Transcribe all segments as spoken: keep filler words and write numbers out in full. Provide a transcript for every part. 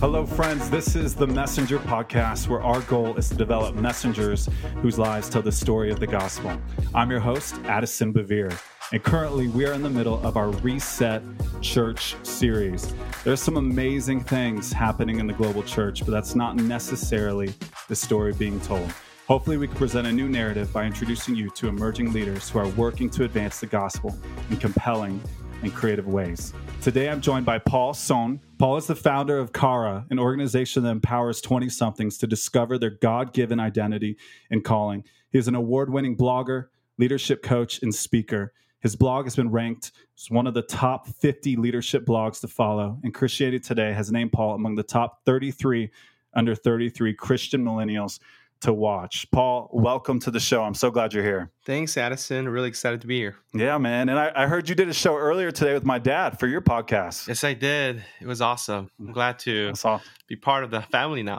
Hello, friends. This is the Messenger Podcast, where our goal is to develop messengers whose lives tell the story of the gospel. I'm your host, Addison Bevere, and currently we are in the middle of our Reset Church series. There's some amazing things happening in the global church, but that's not necessarily the story being told. Hopefully, we can present a new narrative by introducing you to emerging leaders who are working to advance the gospel in compelling and creative ways. Today, I'm joined by Paul Sohn. Paul is the founder of QARA, an organization that empowers twenty-somethings to discover their God-given identity and calling. He is an award-winning blogger, leadership coach, and speaker. His blog has been ranked as one of the top fifty leadership blogs to follow, and Christianity Today has named Paul among the top thirty-three under thirty-three Christian millennials to watch. Paul, welcome to the show. I'm so glad you're here. Thanks, Addison. Really excited to be here. Yeah, man. And I, I heard you did a show earlier today with my dad for your podcast. Yes, I did. It was awesome. I'm glad to awesome. be part of the family now.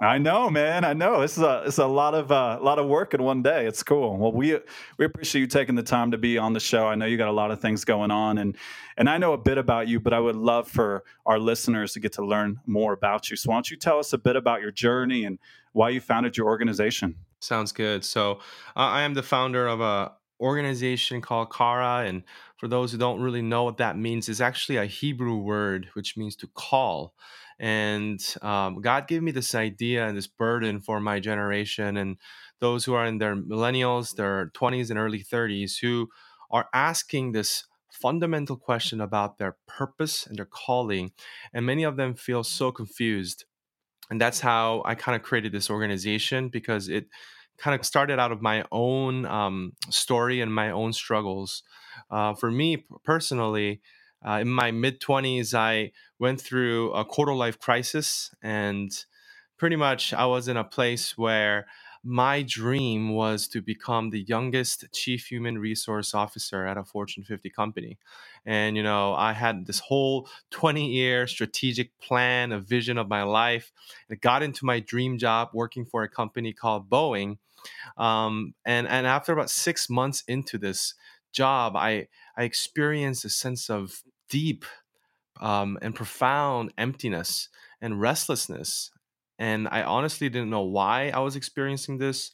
I know, man. I know. This is a it's a lot of uh, a lot of work in one day. It's cool. Well, we we appreciate you taking the time to be on the show. I know you got a lot of things going on, and and I know a bit about you, but I would love for our listeners to get to learn more about you. So why don't you tell us a bit about your journey and why you founded your organization? Sounds good. So uh, I am the founder of a organization called QARA. And for those who don't really know what that means, it's actually a Hebrew word, which means to call. And um, God gave me this idea and this burden for my generation and those who are in their millennials, their twenties and early thirties, who are asking this fundamental question about their purpose and their calling. And many of them feel so confused. And that's how I kind of created this organization, because it kind of started out of my own um, story and my own struggles. Uh, for me personally, uh, in my mid-twenties, I went through a quarter life crisis, and pretty much I was in a place where my dream was to become the youngest chief human resource officer at a Fortune fifty company. And, you know, I had this whole twenty-year strategic plan, a vision of my life. I got into my dream job working for a company called Boeing. Um, and, and after about six months into this job, I, I experienced a sense of deep um, and profound emptiness and restlessness. And I honestly didn't know why I was experiencing this,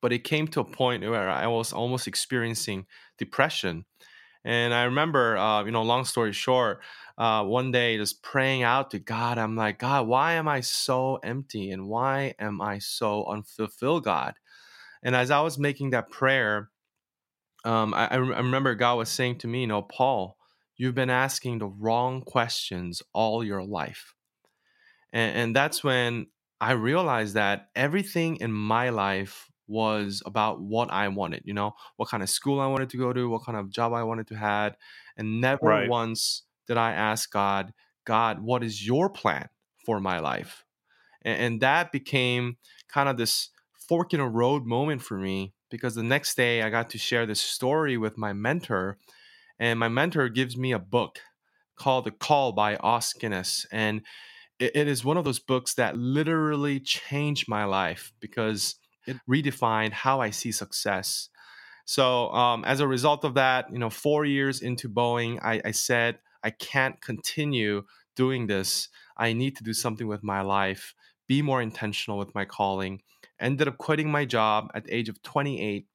but it came to a point where I was almost experiencing depression. And I remember, uh, you know, long story short, uh, one day just praying out to God. I'm like, God, why am I so empty? And why am I so unfulfilled, God? And as I was making that prayer, um, I, I remember God was saying to me, you know, Paul, you've been asking the wrong questions all your life. And that's when I realized that everything in my life was about what I wanted, you know, what kind of school I wanted to go to, what kind of job I wanted to have. And never right. once did I ask God, God, what is your plan for my life? And that became kind of this fork in the road moment for me, because the next day I got to share this story with my mentor, and my mentor gives me a book called The Call by Os Guinness. And it is one of those books that literally changed my life, because it redefined how I see success. So um, as a result of that, you know, four years into Boeing, I, I said, I can't continue doing this. I need to do something with my life, be more intentional with my calling. Ended up quitting my job at the age of twenty-eight.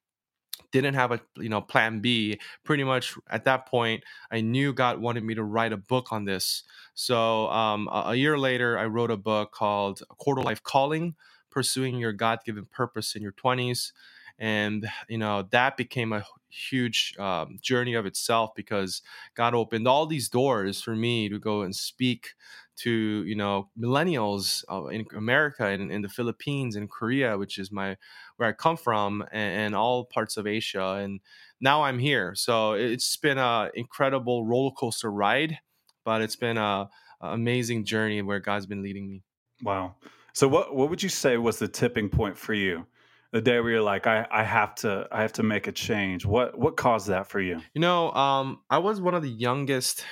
Didn't have a you know plan B. Pretty much at that point, I knew God wanted me to write a book on this. So um, a, a year later, I wrote a book called Quarter Life Calling, Pursuing Your God-Given Purpose in Your twenties. And you know that became a huge um, journey of itself, because God opened all these doors for me to go and speak to you know millennials uh, in America and in the Philippines and Korea, which is my where I come from, and, and all parts of Asia. And now I'm here. So it's been an incredible roller coaster ride, but it's been a, a amazing journey where God's been leading me. Wow. So what what would you say was the tipping point for you? The day where you're like, I, I have to, I have to make a change. What, what caused that for you? You know, um, I was one of the youngest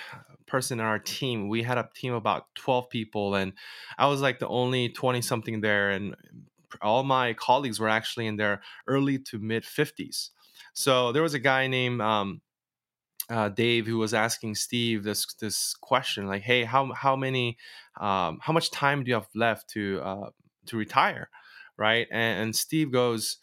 person in our team. We had a team of about twelve people, and I was like the only twenty something there. And all my colleagues were actually in their early to mid fifties. So there was a guy named, um, uh, Dave, who was asking Steve this this question, like, hey, how how many, um, how much time do you have left to uh, to retire, right? And, and Steve goes,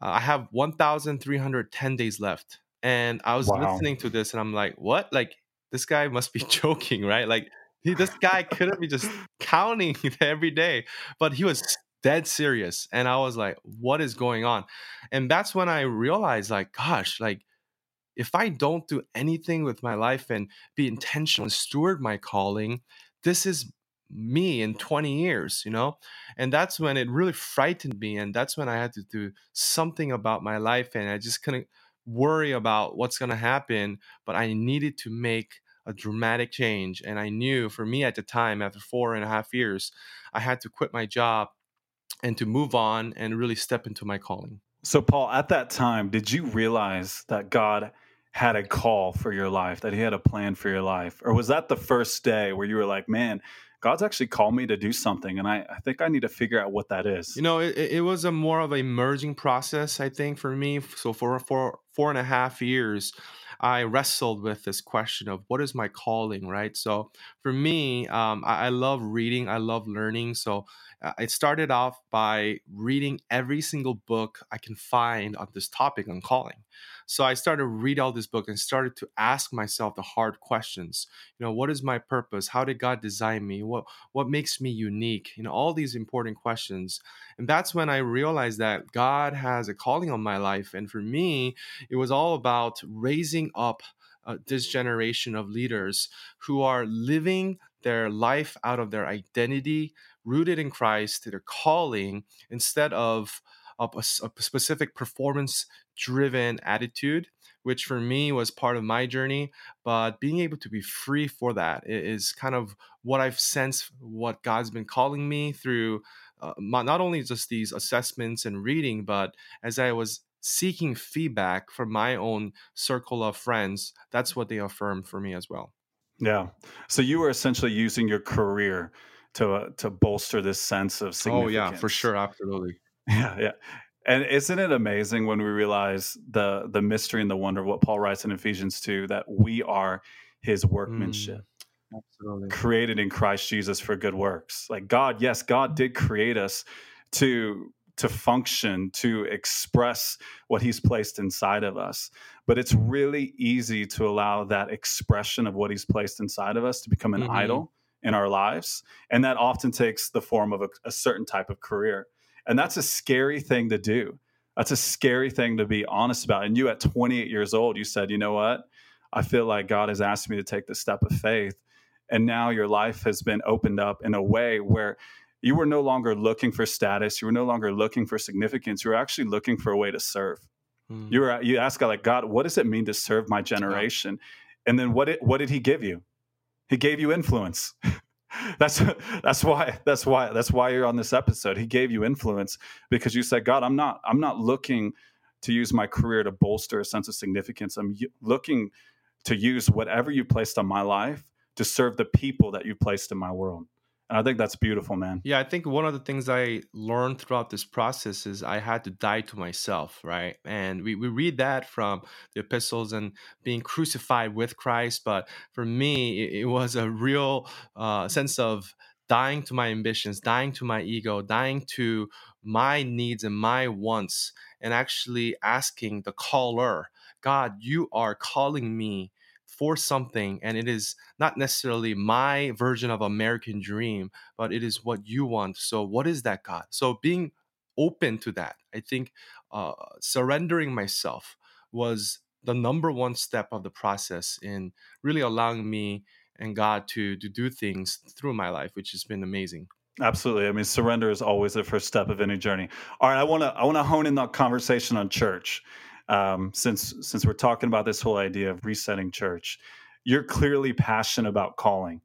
I have one thousand three hundred ten days left. And I was wow. listening to this, and I'm like, what? Like, this guy must be joking, right? Like, he, this guy couldn't be just counting every day, but he was dead serious. And I was like, what is going on? And that's when I realized, like, gosh, like, if I don't do anything with my life and be intentional and steward my calling, this is me in twenty years, you know? And that's when it really frightened me. And that's when I had to do something about my life. And I just couldn't worry about what's going to happen, but I needed to make a dramatic change. And I knew, for me at the time, after four and a half years, I had to quit my job and to move on and really step into my calling. So, Paul, at that time, did you realize that God had a call for your life, that he had a plan for your life? Or was that the first day where you were like, man, God's actually called me to do something, and I, I think I need to figure out what that is? You know, it, it was a more of a merging process, I think, for me. So for four, four and a half years, I wrestled with this question of what is my calling, right? So for me, um, I, I love reading. I love learning. So I started off by reading every single book I can find on this topic on calling. So I started to read all this book and started to ask myself the hard questions. You know, what is my purpose? How did God design me? What what makes me unique? You know, all these important questions. And that's when I realized that God has a calling on my life. And for me, it was all about raising up uh, this generation of leaders who are living their life out of their identity, rooted in Christ, their calling, instead of a, a specific performance-driven attitude, which for me was part of my journey. But being able to be free for that is kind of what I've sensed, what God's been calling me through uh, my, not only just these assessments and reading, but as I was seeking feedback from my own circle of friends, that's what they affirmed for me as well. Yeah. So you were essentially using your career to uh, to bolster this sense of significance. Oh, yeah, for sure. Absolutely. Yeah, yeah. And isn't it amazing when we realize the the mystery and the wonder of what Paul writes in Ephesians two, that we are his workmanship, mm, absolutely, created in Christ Jesus for good works. Like God, yes, God did create us to to function, to express what he's placed inside of us. But it's really easy to allow that expression of what he's placed inside of us to become an mm-hmm. idol in our lives. And that often takes the form of a, a certain type of career. And that's a scary thing to do. That's a scary thing to be honest about. And you at twenty-eight years old, you said, you know what? I feel like God has asked me to take this step of faith. And now your life has been opened up in a way where you were no longer looking for status. You were no longer looking for significance. You were actually looking for a way to serve. Mm. You were, you asked God, like, God, what does it mean to serve my generation? Yeah. And then what did, what did he give you? He gave you influence. That's that's why that's why that's why you're on this episode. He gave you influence because you said, God, I'm not I'm not looking to use my career to bolster a sense of significance. I'm looking to use whatever you placed on my life to serve the people that you placed in my world. And I think that's beautiful, man. Yeah, I think one of the things I learned throughout this process is I had to die to myself, right? And we, we read that from the epistles and being crucified with Christ. But for me, it, it was a real uh, sense of dying to my ambitions, dying to my ego, dying to my needs and my wants, and actually asking the caller, God, you are calling me for something, and it is not necessarily my version of American dream, but it is what you want. So what is that, God? So being open to that, I think uh, surrendering myself was the number one step of the process in really allowing me and God to, to do things through my life, which has been amazing. Absolutely. I mean, surrender is always the first step of any journey. All right, I want to I want to hone in that conversation on church. Um, since since we're talking about this whole idea of resetting church, you're clearly passionate about calling.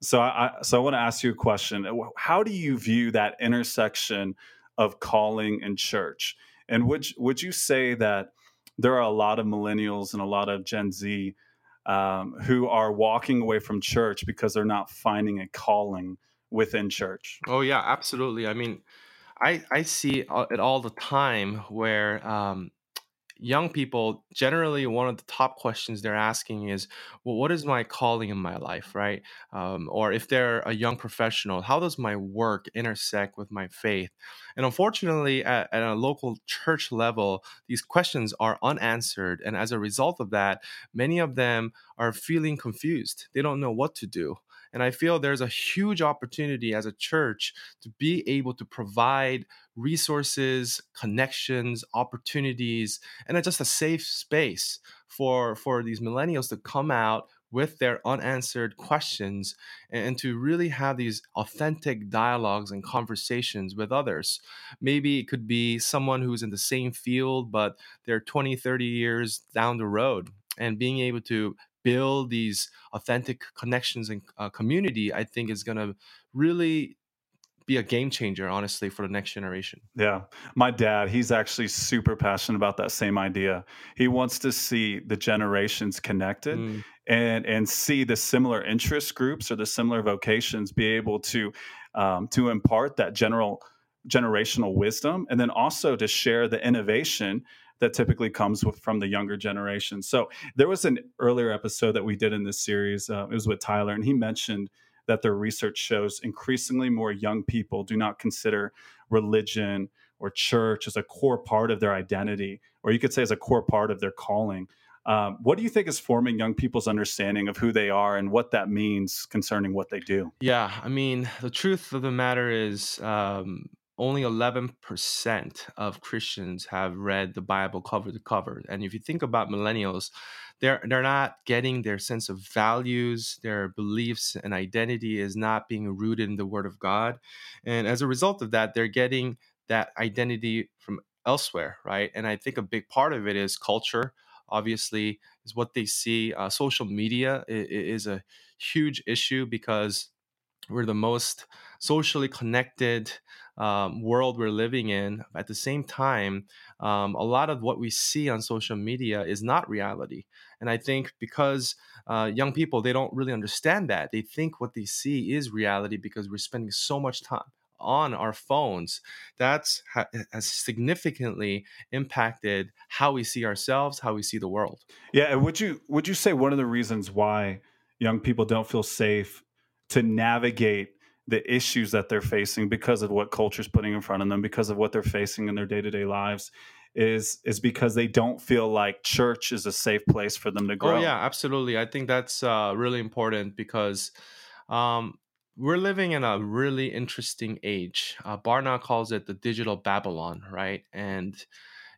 So I, I so I want to ask you a question. How do you view that intersection of calling and church? And would would you say that there are a lot of millennials and a lot of Gen Z um, who are walking away from church because they're not finding a calling within church? Oh yeah, absolutely. I mean, I I see it all the time where. Um, young people, generally one of the top questions they're asking is, well, what is my calling in my life, right? Um, or if they're a young professional, how does my work intersect with my faith? And unfortunately, at, at a local church level, these questions are unanswered. And as a result of that, many of them are feeling confused. They don't know what to do. And I feel there's a huge opportunity as a church to be able to provide resources, connections, opportunities, and just a safe space for, for these millennials to come out with their unanswered questions and to really have these authentic dialogues and conversations with others. Maybe it could be someone who's in the same field, but they're twenty, thirty years down the road, and being able to build these authentic connections and uh, community, I think is going to really be a game changer, honestly, for the next generation. Yeah. My dad, he's actually super passionate about that same idea. He wants to see the generations connected mm. and, and see the similar interest groups or the similar vocations be able to, um, to impart that general generational wisdom, and then also to share the innovation that typically comes with, from the younger generation. So there was an earlier episode that we did in this series. Uh, it was with Tyler, and he mentioned that their research shows increasingly more young people do not consider religion or church as a core part of their identity, or you could say as a core part of their calling. Um, what do you think is forming young people's understanding of who they are and what that means concerning what they do? Yeah, I mean, the truth of the matter is, um, only eleven percent of Christians have read the Bible cover to cover. And if you think about millennials, they're they're not getting their sense of values, their beliefs and identity is not being rooted in the Word of God. And as a result of that, they're getting that identity from elsewhere, right? And I think a big part of it is culture, obviously, is what they see. Uh, social media is, is a huge issue because we're the most socially connected um, world we're living in. At the same time, um, a lot of what we see on social media is not reality. And I think because uh, young people, they don't really understand that. They think what they see is reality because we're spending so much time on our phones. That's ha- has significantly impacted how we see ourselves, how we see the world. Yeah. And would you, would you say one of the reasons why young people don't feel safe to navigate the issues that they're facing because of what culture's putting in front of them, because of what they're facing in their day-to-day lives, is is because they don't feel like church is a safe place for them to grow? Oh, yeah, absolutely. I think that's uh, really important because um, we're living in a really interesting age. Uh, Barna calls it the digital Babylon, right? And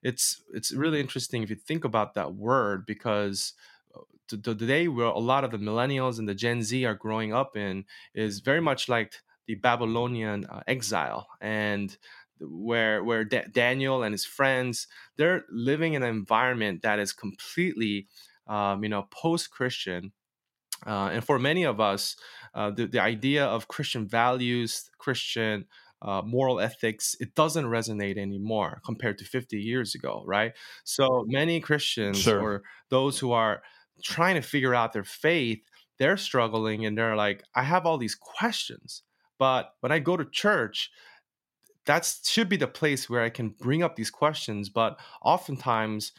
it's it's really interesting if you think about that word, because today, where a lot of the millennials and the Gen Z are growing up in is very much like the Babylonian uh, exile, and where where D- Daniel and his friends, they're living in an environment that is completely, um, you know, post-Christian. Uh, and for many of us, uh, the, the idea of Christian values, Christian Uh, moral ethics, it doesn't resonate anymore compared to fifty years ago, right? So many Christians sure. or those who are trying to figure out their faith, they're struggling and they're like, I have all these questions, but when I go to church, that should be the place where I can bring up these questions. But oftentimes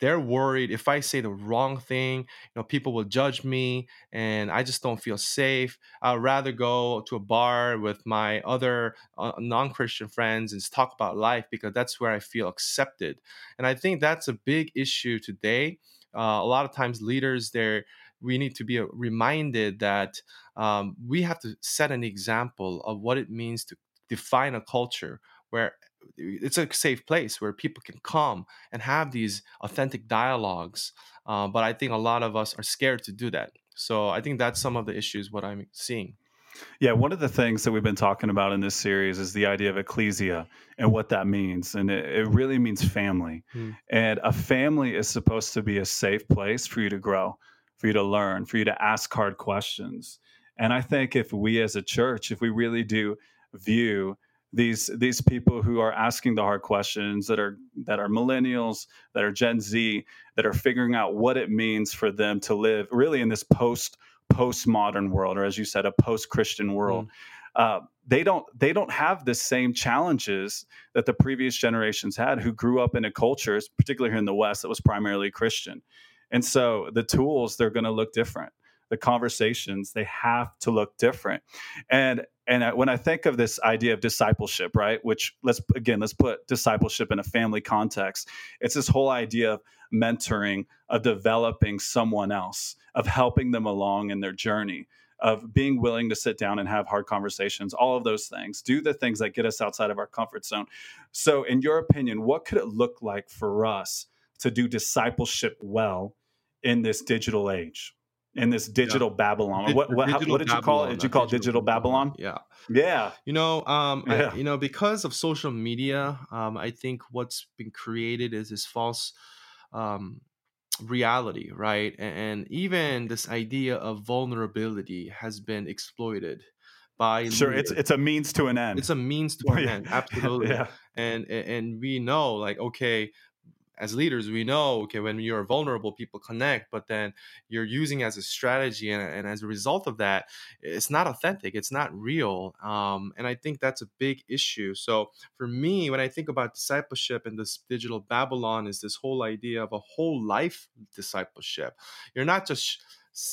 they're worried if I say the wrong thing, you know, people will judge me and I just don't feel safe. I'd rather go to a bar with my other uh, non-Christian friends and talk about life because that's where I feel accepted. And I think that's a big issue today. Uh, a lot of times leaders there, we need to be reminded that um, we have to set an example of what it means to define a culture where it's a safe place where people can come and have these authentic dialogues. Uh, but I think a lot of us are scared to do that. So I think that's some of the issues what I'm seeing. Yeah. One of the things that we've been talking about in this series is the idea of ecclesia and what that means. And it, it really means family. Mm. And a family is supposed to be a safe place for you to grow, for you to learn, for you to ask hard questions. And I think if we as a church, if we really do view These these people who are asking the hard questions, that are that are millennials, that are Gen Z, that are figuring out what it means for them to live really in this post postmodern world, or as you said, a post-Christian world. uh, they don't they don't have the same challenges that the previous generations had, who grew up in a culture, particularly here in the West, that was primarily Christian. And so the tools, they're going to look different. The conversations, they have to look different. And and I, when I think of this idea of discipleship, right, which let's, again, let's put discipleship in a family context. It's this whole idea of mentoring, of developing someone else, of helping them along in their journey, of being willing to sit down and have hard conversations, all of those things, do the things that get us outside of our comfort zone. So in your opinion, what could it look like for us to do discipleship well in this digital age? In this digital yeah. Babylon, Di- what, what, digital what did you Babylon, call it? Did you call it digital, digital Babylon? Babylon? Yeah, yeah. You know, um, yeah. I, you know, because of social media, um, I think what's been created is this false um, reality, right? And, and even this idea of vulnerability has been exploited by sure. Leaders. It's it's a means to an end. It's a means to an end, absolutely. yeah. And and we know, like, okay. As leaders, we know, okay, when you're vulnerable, people connect, but then you're using it as a strategy. And, and as a result of that, it's not authentic. It's not real. Um, and I think that's a big issue. So for me, when I think about discipleship in this digital Babylon, is this whole idea of a whole life discipleship. You're not just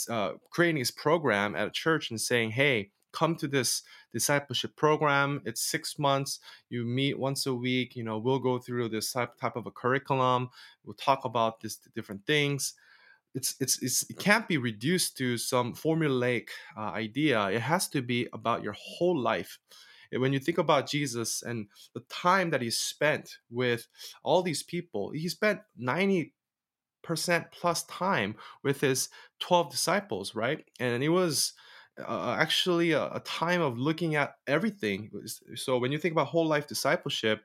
uh, creating this program at a church and saying, hey, come to this discipleship program. It's six months. You meet once a week. You know, we'll go through this type, type of a curriculum. We'll talk about this different things. It's it's, it's it can't be reduced to some formulaic uh, idea. It has to be about your whole life. And when you think about Jesus and the time that he spent with all these people, he spent ninety percent plus time with his twelve disciples, right? And it was Uh, actually a, a time of looking at everything. So when you think about whole life discipleship,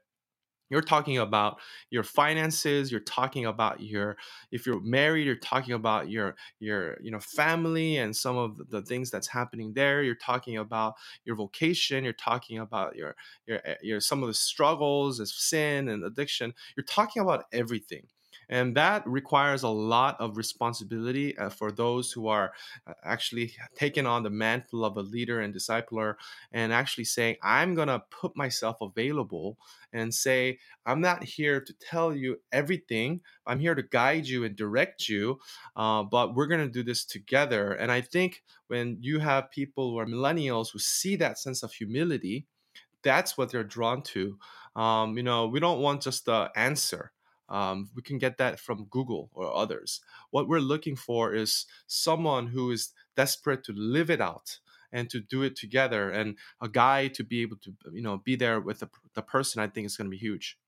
you're talking about your finances, you're talking about your, if you're married, you're talking about your, your, you know, family and some of the things that's happening there. You're talking about your vocation. You're talking about your, your, your, some of the struggles of sin and addiction. You're talking about everything. And that requires a lot of responsibility uh, for those who are uh, actually taking on the mantle of a leader and discipler, and actually saying, I'm going to put myself available and say, I'm not here to tell you everything. I'm here to guide you and direct you, uh, but we're going to do this together. And I think when you have people who are millennials who see that sense of humility, that's what they're drawn to. Um, you know, we don't want just the answer. Um, we can get that from Google or others. What we're looking for is someone who is desperate to live it out and to do it together, and a guy to be able to, you know, be there with the, the person. I think is going to be huge.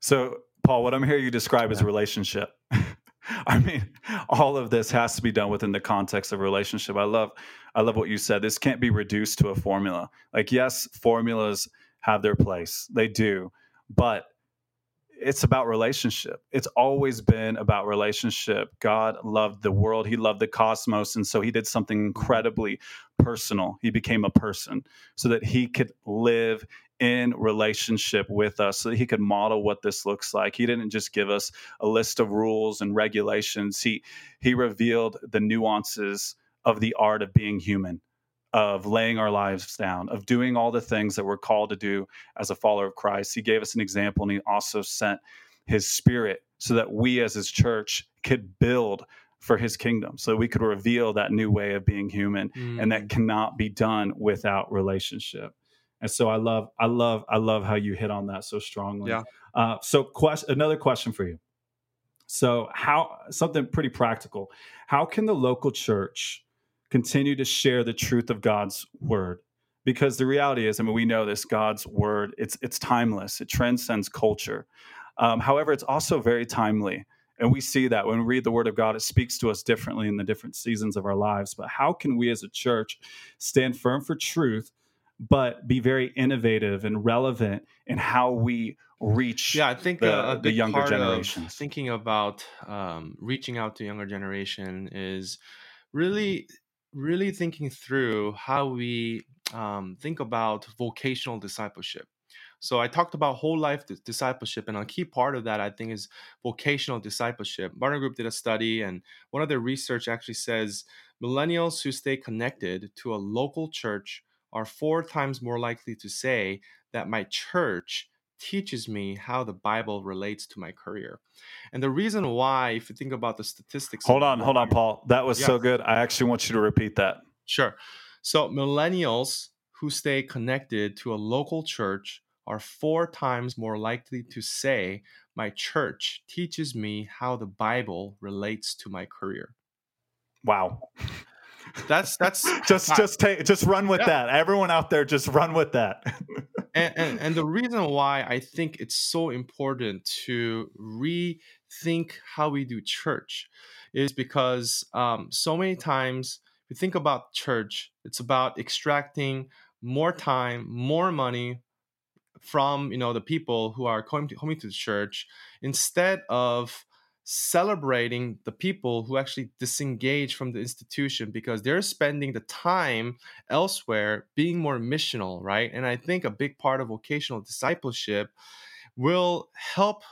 So, Paul, what I'm hearing you describe yeah. is relationship. I mean, all of this has to be done within the context of relationship. I love, I love what you said. This can't be reduced to a formula. Like, yes, formulas have their place. They do, but it's about relationship. It's always been about relationship. God loved the world. He loved the cosmos. And so he did something incredibly personal. He became a person so that he could live in relationship with us, so that he could model what this looks like. He didn't just give us a list of rules and regulations. He, he revealed the nuances of the art of being human, of laying our lives down, of doing all the things that we're called to do as a follower of Christ. He gave us an example, and he also sent his Spirit so that we as his church could build for his kingdom, so that we could reveal that new way of being human. Mm. And that cannot be done without relationship. And so I love, I love, I love how you hit on that so strongly. Yeah. Uh, so quest- another question for you. So how, something pretty practical, how can the local church continue to share the truth of God's word? Because the reality is, I mean, we know this, God's word, it's it's timeless. It transcends culture. Um, however, it's also very timely. And we see that when we read the word of God, it speaks to us differently in the different seasons of our lives. But how can we as a church stand firm for truth, but be very innovative and relevant in how we reach yeah, I think the, a, a the younger generations? Thinking about um, reaching out to younger generation is really... really thinking through how we um, think about vocational discipleship. So I talked about whole life discipleship, and a key part of that, I think, is vocational discipleship. Barna Group did a study, and one of their research actually says millennials who stay connected to a local church are four times more likely to say that my church teaches me how the Bible relates to my career. And the reason why, if you think about the statistics... Hold on, hold on, Paul. That was yeah. so good. I actually want you to repeat that. Sure. So millennials who stay connected to a local church are four times more likely to say, my church teaches me how the Bible relates to my career. Wow. That's that's just I, just take just run with yeah. that. Everyone out there, just run with that. and, and and the reason why I think it's so important to rethink how we do church is because um, so many times we think about church, it's about extracting more time, more money from you know the people who are coming to, coming to the church instead of celebrating the people who actually disengage from the institution because they're spending the time elsewhere being more missional, right? And I think a big part of vocational discipleship will help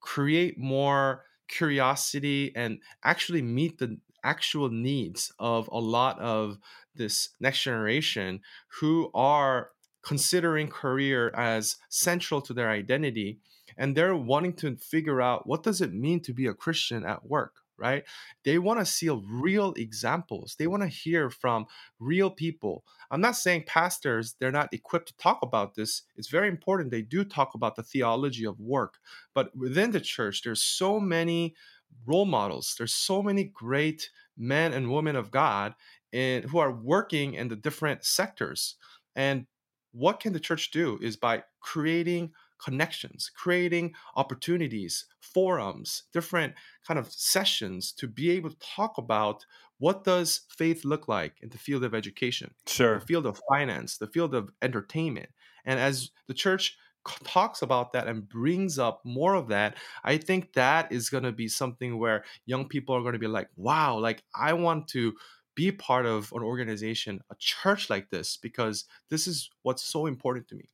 create more curiosity and actually meet the actual needs of a lot of this next generation who are considering career as central to their identity. And they're wanting to figure out, what does it mean to be a Christian at work, right? They want to see real examples. They want to hear from real people. I'm not saying pastors, they're not equipped to talk about this. It's very important. They do talk about the theology of work. But within the church, there's so many role models. There's so many great men and women of God in, who are working in the different sectors. And what can the church do is by creating connections, creating opportunities, forums, different kind of sessions to be able to talk about what does faith look like in the field of education, sure. the field of finance, the field of entertainment. And as the church talks about that and brings up more of that, I think that is going to be something where young people are going to be like, wow, like I want to be part of an organization, a church like this, because this is what's so important to me.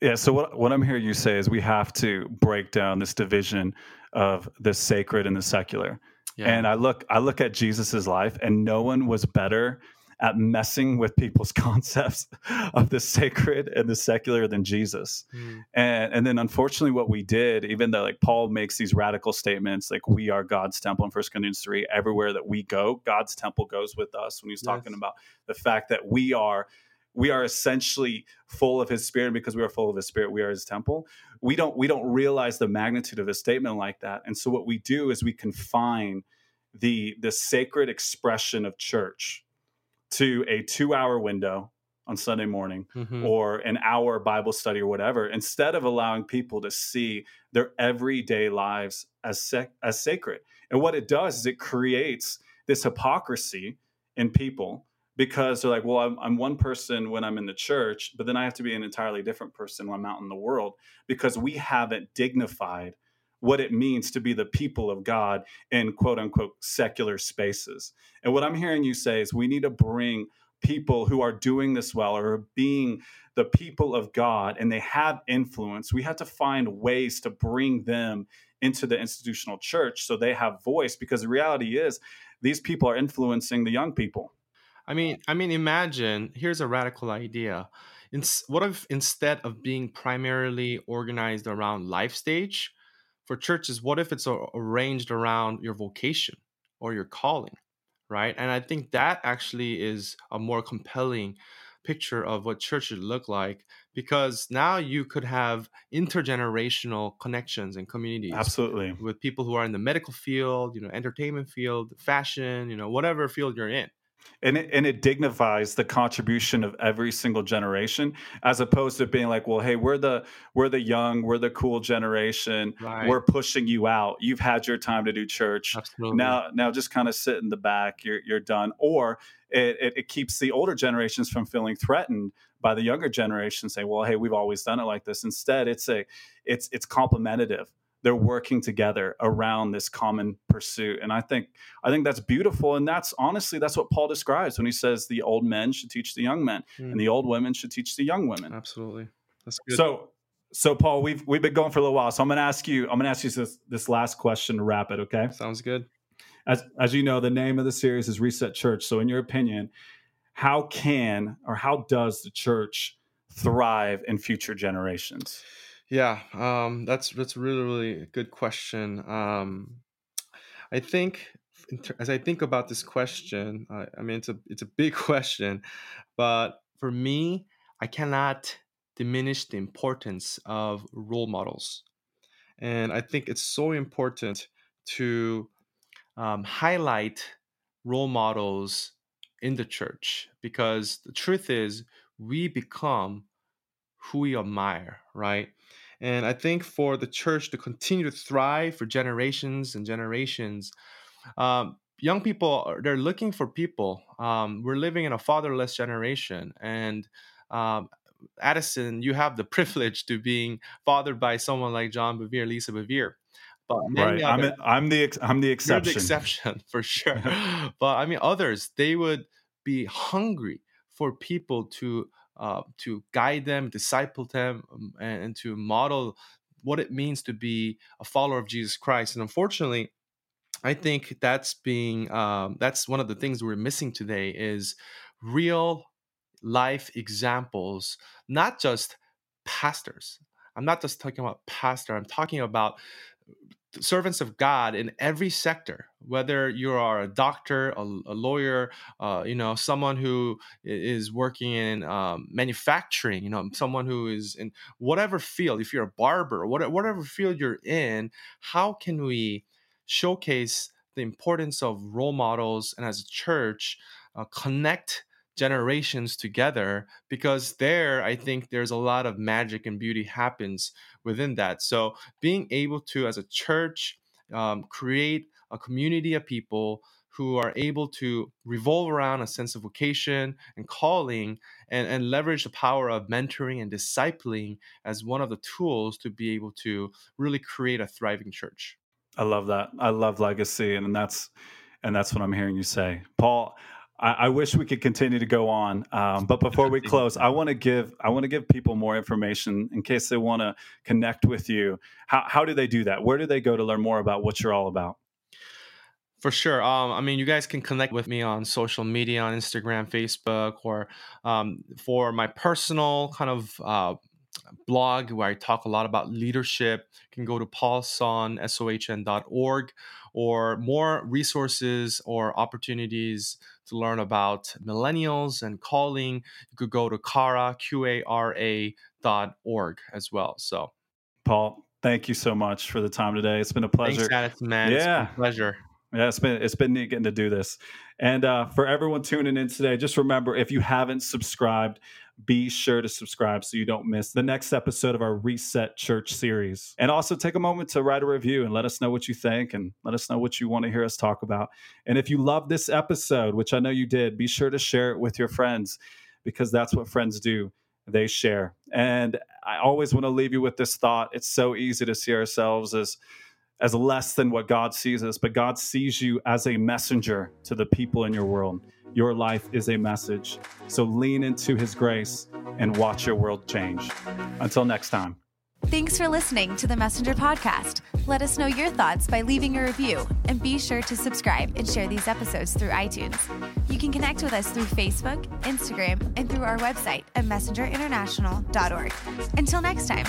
Yeah, so what, what I'm hearing you say is we have to break down this division of the sacred and the secular. Yeah. And I look I look at Jesus's life, and no one was better at messing with people's concepts of the sacred and the secular than Jesus. Mm. And and then unfortunately what we did, even though like Paul makes these radical statements, like we are God's temple in First Corinthians three, everywhere that we go, God's temple goes with us, when he's talking yes. about the fact that we are We are essentially full of his spirit, because we are full of his spirit. We are his temple. We don't we don't realize the magnitude of a statement like that. And so what we do is we confine the, the sacred expression of church to a two-hour window on Sunday morning mm-hmm. or an hour Bible study or whatever, instead of allowing people to see their everyday lives as sec- as sacred. And what it does is it creates this hypocrisy in people, because they're like, well, I'm, I'm one person when I'm in the church, but then I have to be an entirely different person when I'm out in the world, because we haven't dignified what it means to be the people of God in quote unquote secular spaces. And what I'm hearing you say is we need to bring people who are doing this well or being the people of God and they have influence. We have to find ways to bring them into the institutional church so they have voice, because the reality is these people are influencing the young people. I mean, I mean, imagine, here's a radical idea. In, what if instead of being primarily organized around life stage for churches, what if it's arranged around your vocation or your calling, right? And I think that actually is a more compelling picture of what church should look like, because now you could have intergenerational connections and communities. Absolutely. With people who are in the medical field, you know, entertainment field, fashion, you know, whatever field you're in. And it, and it dignifies the contribution of every single generation, as opposed to being like, well, hey, we're the we're the young, we're the cool generation. Right. We're pushing you out. You've had your time to do church. Absolutely. Now, now just kind of sit in the back. You're you're done. Or it, it, it keeps the older generations from feeling threatened by the younger generation, saying, well, hey, we've always done it like this. Instead, it's a it's it's complementative. They're working together around this common pursuit. And I think I think that's beautiful. And that's honestly, that's what Paul describes when he says the old men should teach the young men mm. and the old women should teach the young women. Absolutely. That's good. So, so Paul, we've we've been going for a little while. So I'm going to ask you, I'm going to ask you this, this last question to wrap it. Okay. Sounds good. As, as you know, the name of the series is Reset Church. So in your opinion, how can or how does the church thrive in future generations? Yeah, um, that's that's really really a good question. Um, I think as I think about this question, I, I mean it's a it's a big question, but for me, I cannot diminish the importance of role models, and I think it's so important to um, highlight role models in the church, because the truth is we become who we admire, right? And I think for the church to continue to thrive for generations and generations, um, young people, they're looking for people. Um, we're living in a fatherless generation. And um, Addison, you have the privilege to being fathered by someone like John Bevere, Lisa Bevere. But right. I'm, other, a, I'm, the ex- I'm the exception. You're the exception, for sure. But I mean, others, they would be hungry for people to Uh, to guide them, disciple them, um, and, and to model what it means to be a follower of Jesus Christ. And unfortunately, I think that's being um, that's one of the things we're missing today is real life examples, not just pastors. I'm not just talking about pastor. I'm talking about servants of God in every sector, whether you are a doctor, a, a lawyer, uh, you know, someone who is working in um, manufacturing, you know, someone who is in whatever field, if you're a barber, whatever, whatever field you're in, how can we showcase the importance of role models and as a church uh, connect generations together? Because there, I think there's a lot of magic and beauty happens within that. So being able to, as a church, um, create a community of people who are able to revolve around a sense of vocation and calling, and, and leverage the power of mentoring and discipling as one of the tools to be able to really create a thriving church. I love that. I love legacy, and that's and that's what I'm hearing you say, Paul. I wish we could continue to go on, um, but before we close, I want to give I want to give people more information in case they want to connect with you. How how do they do that? Where do they go to learn more about what you're all about? For sure. Um, I mean, you guys can connect with me on social media, on Instagram, Facebook, or um, for my personal kind of uh, blog where I talk a lot about leadership. You can go to paul sohn dot org or more resources or opportunities to learn about millennials and calling. You could go to Q A R A dot org as well. So, Paul, thank you so much for the time today. It's been a pleasure. Thanks, Addison, man. Yeah. It's been a pleasure. Yeah, it's been it's been neat getting to do this. And uh, for everyone tuning in today, just remember, if you haven't subscribed, be sure to subscribe so you don't miss the next episode of our Reset Church series. And also take a moment to write a review and let us know what you think, and let us know what you want to hear us talk about. And if you love this episode, which I know you did, be sure to share it with your friends, because that's what friends do. They share. And I always want to leave you with this thought. It's so easy to see ourselves as as less than what God sees us, but God sees you as a messenger to the people in your world. Your life is a message. So lean into his grace and watch your world change. Until next time. Thanks for listening to the Messenger Podcast. Let us know your thoughts by leaving a review, and be sure to subscribe and share these episodes through iTunes. You can connect with us through Facebook, Instagram, and through our website at messenger international dot org. Until next time.